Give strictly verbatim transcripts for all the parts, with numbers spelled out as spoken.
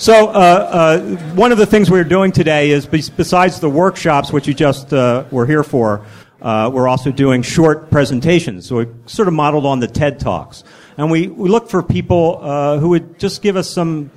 So uh, uh, one of the things we're doing today is, besides the workshops, which you just uh, were here for, uh, we're also doing short presentations. So we sort of modeled on the TED Talks. And we, we look for people uh, who would just give us some,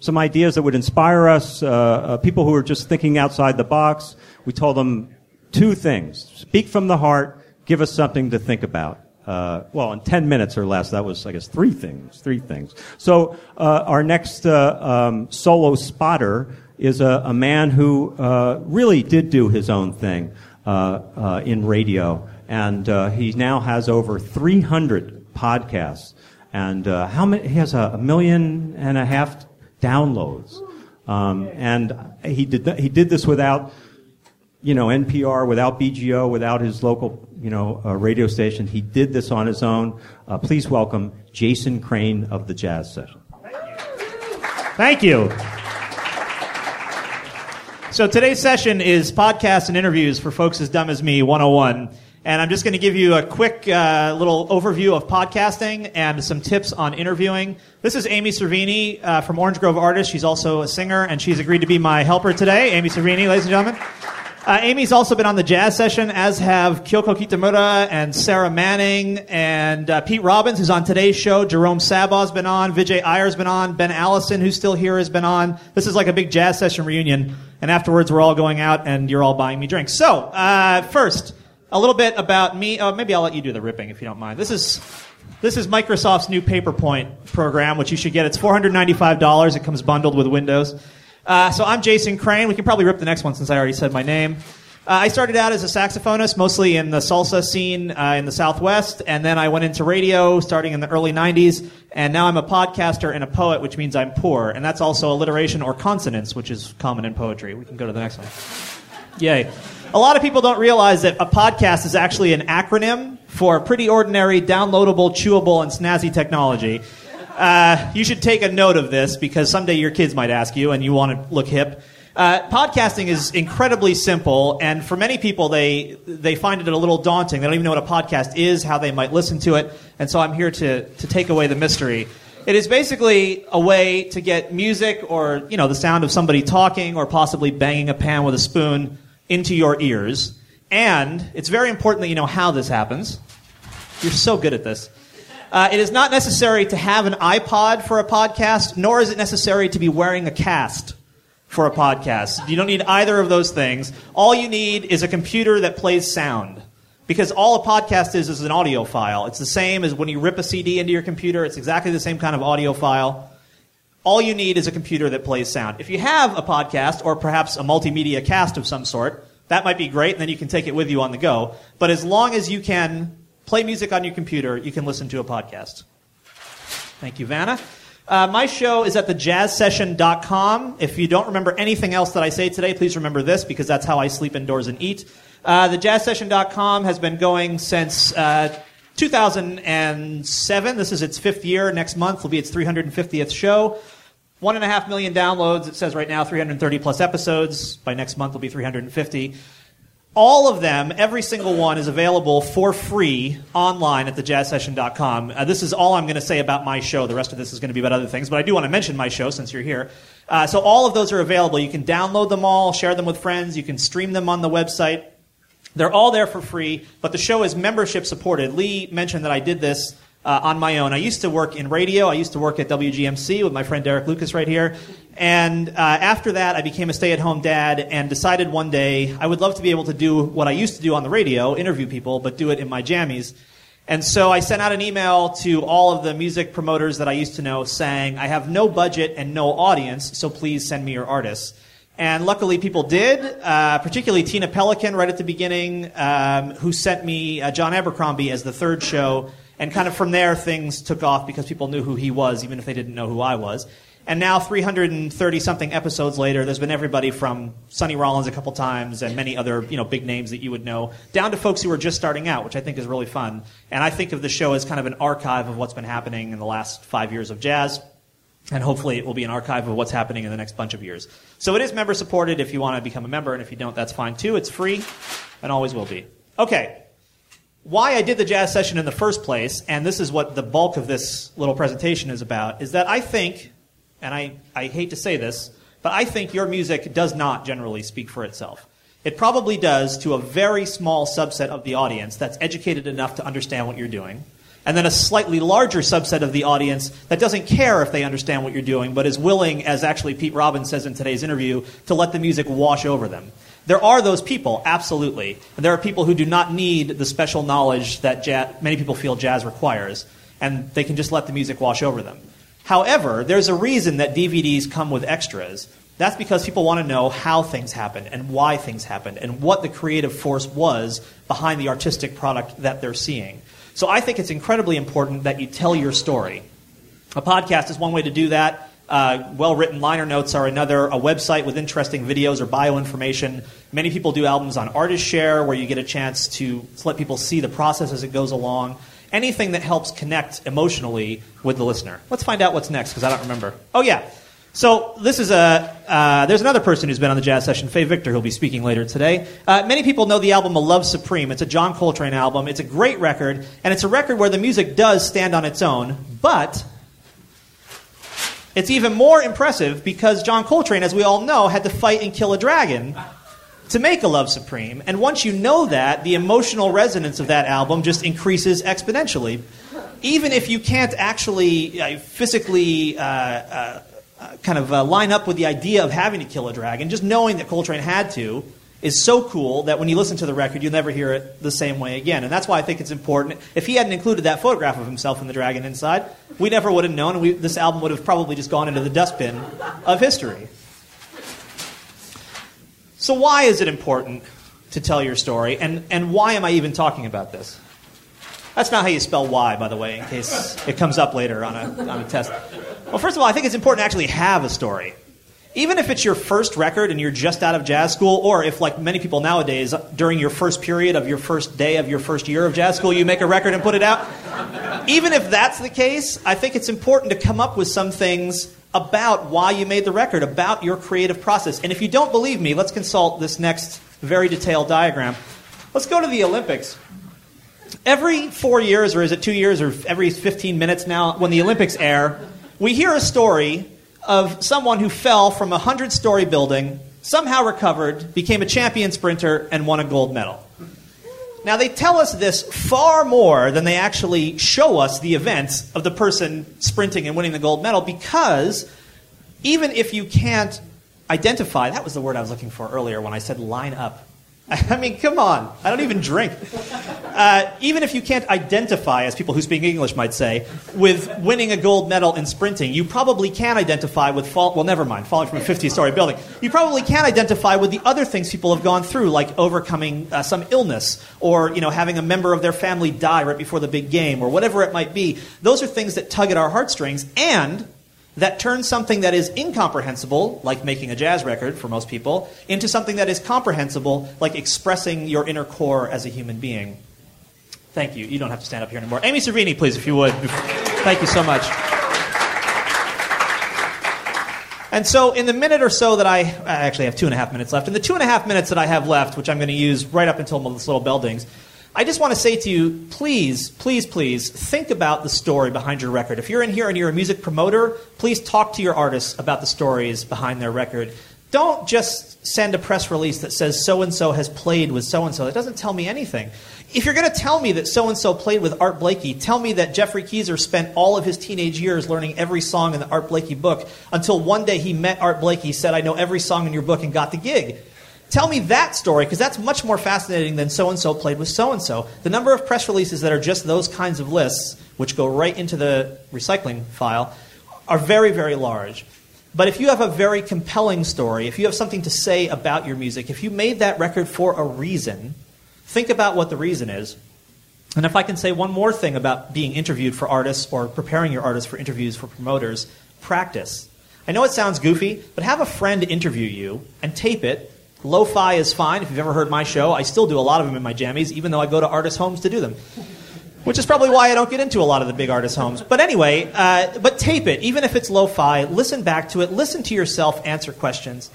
some ideas that would inspire us, uh, uh, people who are just thinking outside the box. We told them two things. Speak from the heart. Give us something to think about. Uh, well, in ten minutes or less, that was, I guess, three things, three things. So uh, our next uh, um, solo spotter is a, a man who uh, really did do his own thing uh, uh, in radio, and uh, he now has over three hundred podcasts, and uh, how many? He has a, a million and a half downloads, um, and he did th- he did this without, you know, N P R, without B G O, without his local, you know, uh, radio station. He did this on his own. Uh, please welcome Jason Crane of The Jazz Session. Thank you. Thank you. So today's session is podcasts and interviews for folks as dumb as me, one oh one. And I'm just going to give you a quick uh, little overview of podcasting and some tips on interviewing. This is Amy Cervini uh, from Orange Grove Artists. She's also a singer, and she's agreed to be my helper today. Amy Cervini, ladies and gentlemen. Uh, Amy's also been on The Jazz Session, as have Kyoko Kitamura and Sarah Manning and uh, Pete Robbins, who's on today's show. Jerome Sabah's been on. Vijay Iyer's been on. Ben Allison, who's still here, has been on. This is like a big Jazz Session reunion, and afterwards we're all going out and you're all buying me drinks. So, uh, first, a little bit about me. Oh, maybe I'll let you do the ripping if you don't mind. This is... This is Microsoft's new PaperPoint program, which you should get. It's four hundred ninety-five dollars. It comes bundled with Windows. Uh, so I'm Jason Crane. We can probably rip the next one since I already said my name. Uh, I started out as a saxophonist, mostly in the salsa scene uh, in the Southwest, and then I went into radio starting in the early nineties, and now I'm a podcaster and a poet, which means I'm poor, and that's also alliteration or consonance, which is common in poetry. We can go to the next one. Yay. A lot of people don't realize that a podcast is actually an acronym for pretty ordinary, downloadable, chewable, and snazzy technology. Uh, you should take a note of this because someday your kids might ask you and you want to look hip. Uh, podcasting is incredibly simple, and for many people, they they find it a little daunting. They don't even know what a podcast is, how they might listen to it, and so I'm here to to take away the mystery. It is basically a way to get music or, you know, the sound of somebody talking or possibly banging a pan with a spoon into your ears, and it's very important that you know how this happens. You're so good at this. Uh, it is not necessary to have an iPod for a podcast, nor is it necessary to be wearing a cast for a podcast. You don't need either of those things. All you need is a computer that plays sound, because all a podcast is is an audio file. It's the same as when you rip a C D into your computer. It's exactly the same kind of audio file. All you need is a computer that plays sound. If you have a podcast or perhaps a multimedia cast of some sort, that might be great, and then you can take it with you on the go. But as long as you can play music on your computer, you can listen to a podcast. Thank you, Vanna. Uh, my show is at the jazz session dot com. If you don't remember anything else that I say today, please remember this, because that's how I sleep indoors and eat. Uh, the jazz session dot com has been going since uh, two thousand seven. This is its fifth year. Next month will be its three hundred fiftieth show. One and a half million downloads. It says right now three hundred thirty plus episodes. By next month will be three hundred fifty. All of them, every single one, is available for free online at the jazz session dot com. Uh, this is all I'm going to say about my show. The rest of this is going to be about other things, but I do want to mention my show since you're here. Uh, so all of those are available. You can download them all, share them with friends. You can stream them on the website. They're all there for free, but the show is membership supported. Lee mentioned that I did this uh, on my own. I used to work in radio. I used to work at W G M C with my friend Derrick Lucas right here. And uh, after that, I became a stay-at-home dad and decided one day I would love to be able to do what I used to do on the radio, interview people, but do it in my jammies. And so I sent out an email to all of the music promoters that I used to know saying, I have no budget and no audience, so please send me your artists. And luckily people did, uh, particularly Tina Pelican right at the beginning, um, who sent me uh, John Abercrombie as the third show. And kind of from there, things took off because people knew who he was, even if they didn't know who I was. And now three hundred thirty-something episodes later, there's been everybody from Sonny Rollins a couple times and many other, you know, big names that you would know, down to folks who are just starting out, which I think is really fun. And I think of the show as kind of an archive of what's been happening in the last five years of jazz, and hopefully it will be an archive of what's happening in the next bunch of years. So it is member-supported if you want to become a member, and if you don't, that's fine too. It's free and always will be. Okay. Why I did the Jazz Session in the first place, and this is what the bulk of this little presentation is about, is that I think and I, I hate to say this, but I think your music does not generally speak for itself. It probably does to a very small subset of the audience that's educated enough to understand what you're doing, and then a slightly larger subset of the audience that doesn't care if they understand what you're doing, but is willing, as actually Pete Robbins says in today's interview, to let the music wash over them. There are those people, absolutely. And there are people who do not need the special knowledge that jazz, many people feel jazz requires, and they can just let the music wash over them. However, there's a reason that D V Ds come with extras. That's because people want to know how things happened and why things happened and what the creative force was behind the artistic product that they're seeing. So I think it's incredibly important that you tell your story. A podcast is one way to do that. Uh, well-written liner notes are another. A website with interesting videos or bio information. Many people do albums on Artist Share where you get a chance to let people see the process as it goes along. Anything that helps connect emotionally with the listener. Let's find out what's next because I don't remember. Oh, yeah. So this is a, uh, there's another person who's been on the Jazz Session, Faye Victor, who'll be speaking later today. Uh, many people know the album A Love Supreme. It's a John Coltrane album. It's a great record, and it's a record where the music does stand on its own, but it's even more impressive because John Coltrane, as we all know, had to fight and kill a dragon to make A Love Supreme. And once you know that, the emotional resonance of that album just increases exponentially. Even if you can't actually uh, physically... Uh, uh, Uh, kind of uh, line up with the idea of having to kill a dragon, just knowing that Coltrane had to is so cool that when you listen to the record, you'll never hear it the same way again. And that's why I think it's important. If he hadn't included that photograph of himself and the dragon inside, we never would have known, and we, this album would have probably just gone into the dustbin of history. So why is it important to tell your story, and, and why am I even talking about this? That's not how you spell why, by the way, in case it comes up later on a, on a test. Well, first of all, I think it's important to actually have a story. Even if it's your first record and you're just out of jazz school, or if, like many people nowadays, during your first period of your first day of your first year of jazz school, you make a record and put it out. Even if that's the case, I think it's important to come up with some things about why you made the record, about your creative process. And if you don't believe me, let's consult this next very detailed diagram. Let's go to the Olympics. Every four years, or is it two years, or every fifteen minutes now, when the Olympics air, we hear a story of someone who fell from a hundred-story building, somehow recovered, became a champion sprinter, and won a gold medal. Now, they tell us this far more than they actually show us the events of the person sprinting and winning the gold medal, because even if you can't identify... That was the word I was looking for earlier when I said line up. I mean, come on. I don't even drink. Uh, even if you can't identify, as people who speak English might say, with winning a gold medal in sprinting, you probably can identify with fall. Well, never mind, falling from a fifty-story building. You probably can identify with the other things people have gone through, like overcoming uh, some illness, or you know, having a member of their family die right before the big game, or whatever it might be. Those are things that tug at our heartstrings, and that turns something that is incomprehensible, like making a jazz record for most people, into something that is comprehensible, like expressing your inner core as a human being. Thank you. You don't have to stand up here anymore. Amy Cervini, please, if you would. Thank you so much. And so in the minute or so that I... I actually have two and a half minutes left. In the two and a half minutes that I have left, which I'm going to use right up until this little bell dings, I just want to say to you, please, please, please, think about the story behind your record. If you're in here and you're a music promoter, please talk to your artists about the stories behind their record. Don't just send a press release that says so-and-so has played with so-and-so. It doesn't tell me anything. If you're going to tell me that so-and-so played with Art Blakey, tell me that Jeffrey Kieser spent all of his teenage years learning every song in the Art Blakey book until one day he met Art Blakey, said, I know every song in your book, and got the gig. Tell me that story, because that's much more fascinating than so-and-so played with so-and-so. The number of press releases that are just those kinds of lists, which go right into the recycling file, are very, very large. But if you have a very compelling story, if you have something to say about your music, if you made that record for a reason, think about what the reason is. And if I can say one more thing about being interviewed for artists or preparing your artists for interviews for promoters, practice. I know it sounds goofy, but have a friend interview you and tape it. Lo-fi is fine. If you've ever heard my show, I still do a lot of them in my jammies, even though I go to artists' homes to do them, which is probably why I don't get into a lot of the big artists' homes. But anyway, uh, but tape it. Even if it's lo-fi, listen back to it. Listen to yourself answer questions.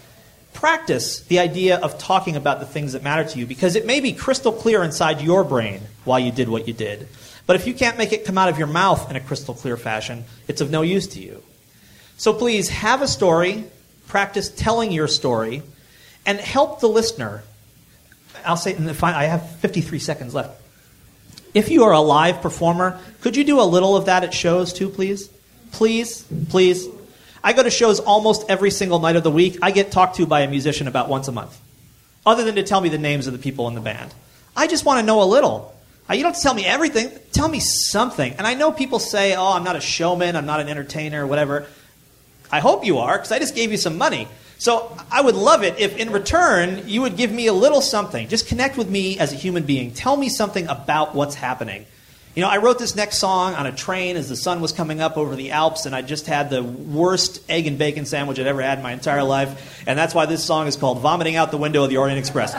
Practice the idea of talking about the things that matter to you, because it may be crystal clear inside your brain why you did what you did. But if you can't make it come out of your mouth in a crystal clear fashion, it's of no use to you. So please have a story, practice telling your story, and help the listener. I'll say, and if I, I have fifty-three seconds left. If you are a live performer, could you do a little of that at shows too, please? Please, please. I go to shows almost every single night of the week. I get talked to by a musician about once a month, other than to tell me the names of the people in the band. I just want to know a little. You don't have to tell me everything. Tell me something. And I know people say, oh, I'm not a showman, I'm not an entertainer, whatever. I hope you are, because I just gave you some money. So I would love it if, in return, you would give me a little something. Just connect with me as a human being. Tell me something about what's happening. You know, I wrote this next song on a train as the sun was coming up over the Alps, and I just had the worst egg and bacon sandwich I'd ever had in my entire life, and that's why this song is called Vomiting Out the Window of the Orient Express.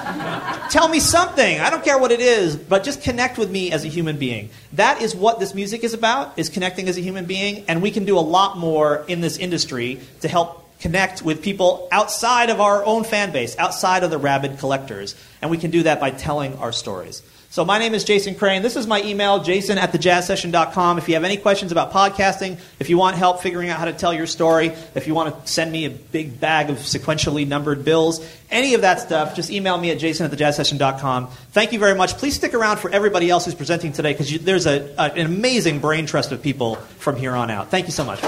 Tell me something. I don't care what it is, but just connect with me as a human being. That is what this music is about, is connecting as a human being, and we can do a lot more in this industry to help connect with people outside of our own fan base, outside of the rabid collectors, and we can do that by telling our stories. So my name is Jason Crane. This is my email, jason at the jazz session dot com. If you have any questions about podcasting, if you want help figuring out how to tell your story, if you want to send me a big bag of sequentially numbered bills, any of that stuff, just email me at jason at the jazz session dot com. Thank you very much. Please stick around for everybody else who's presenting today, because there's a, a, an amazing brain trust of people from here on out. Thank you so much.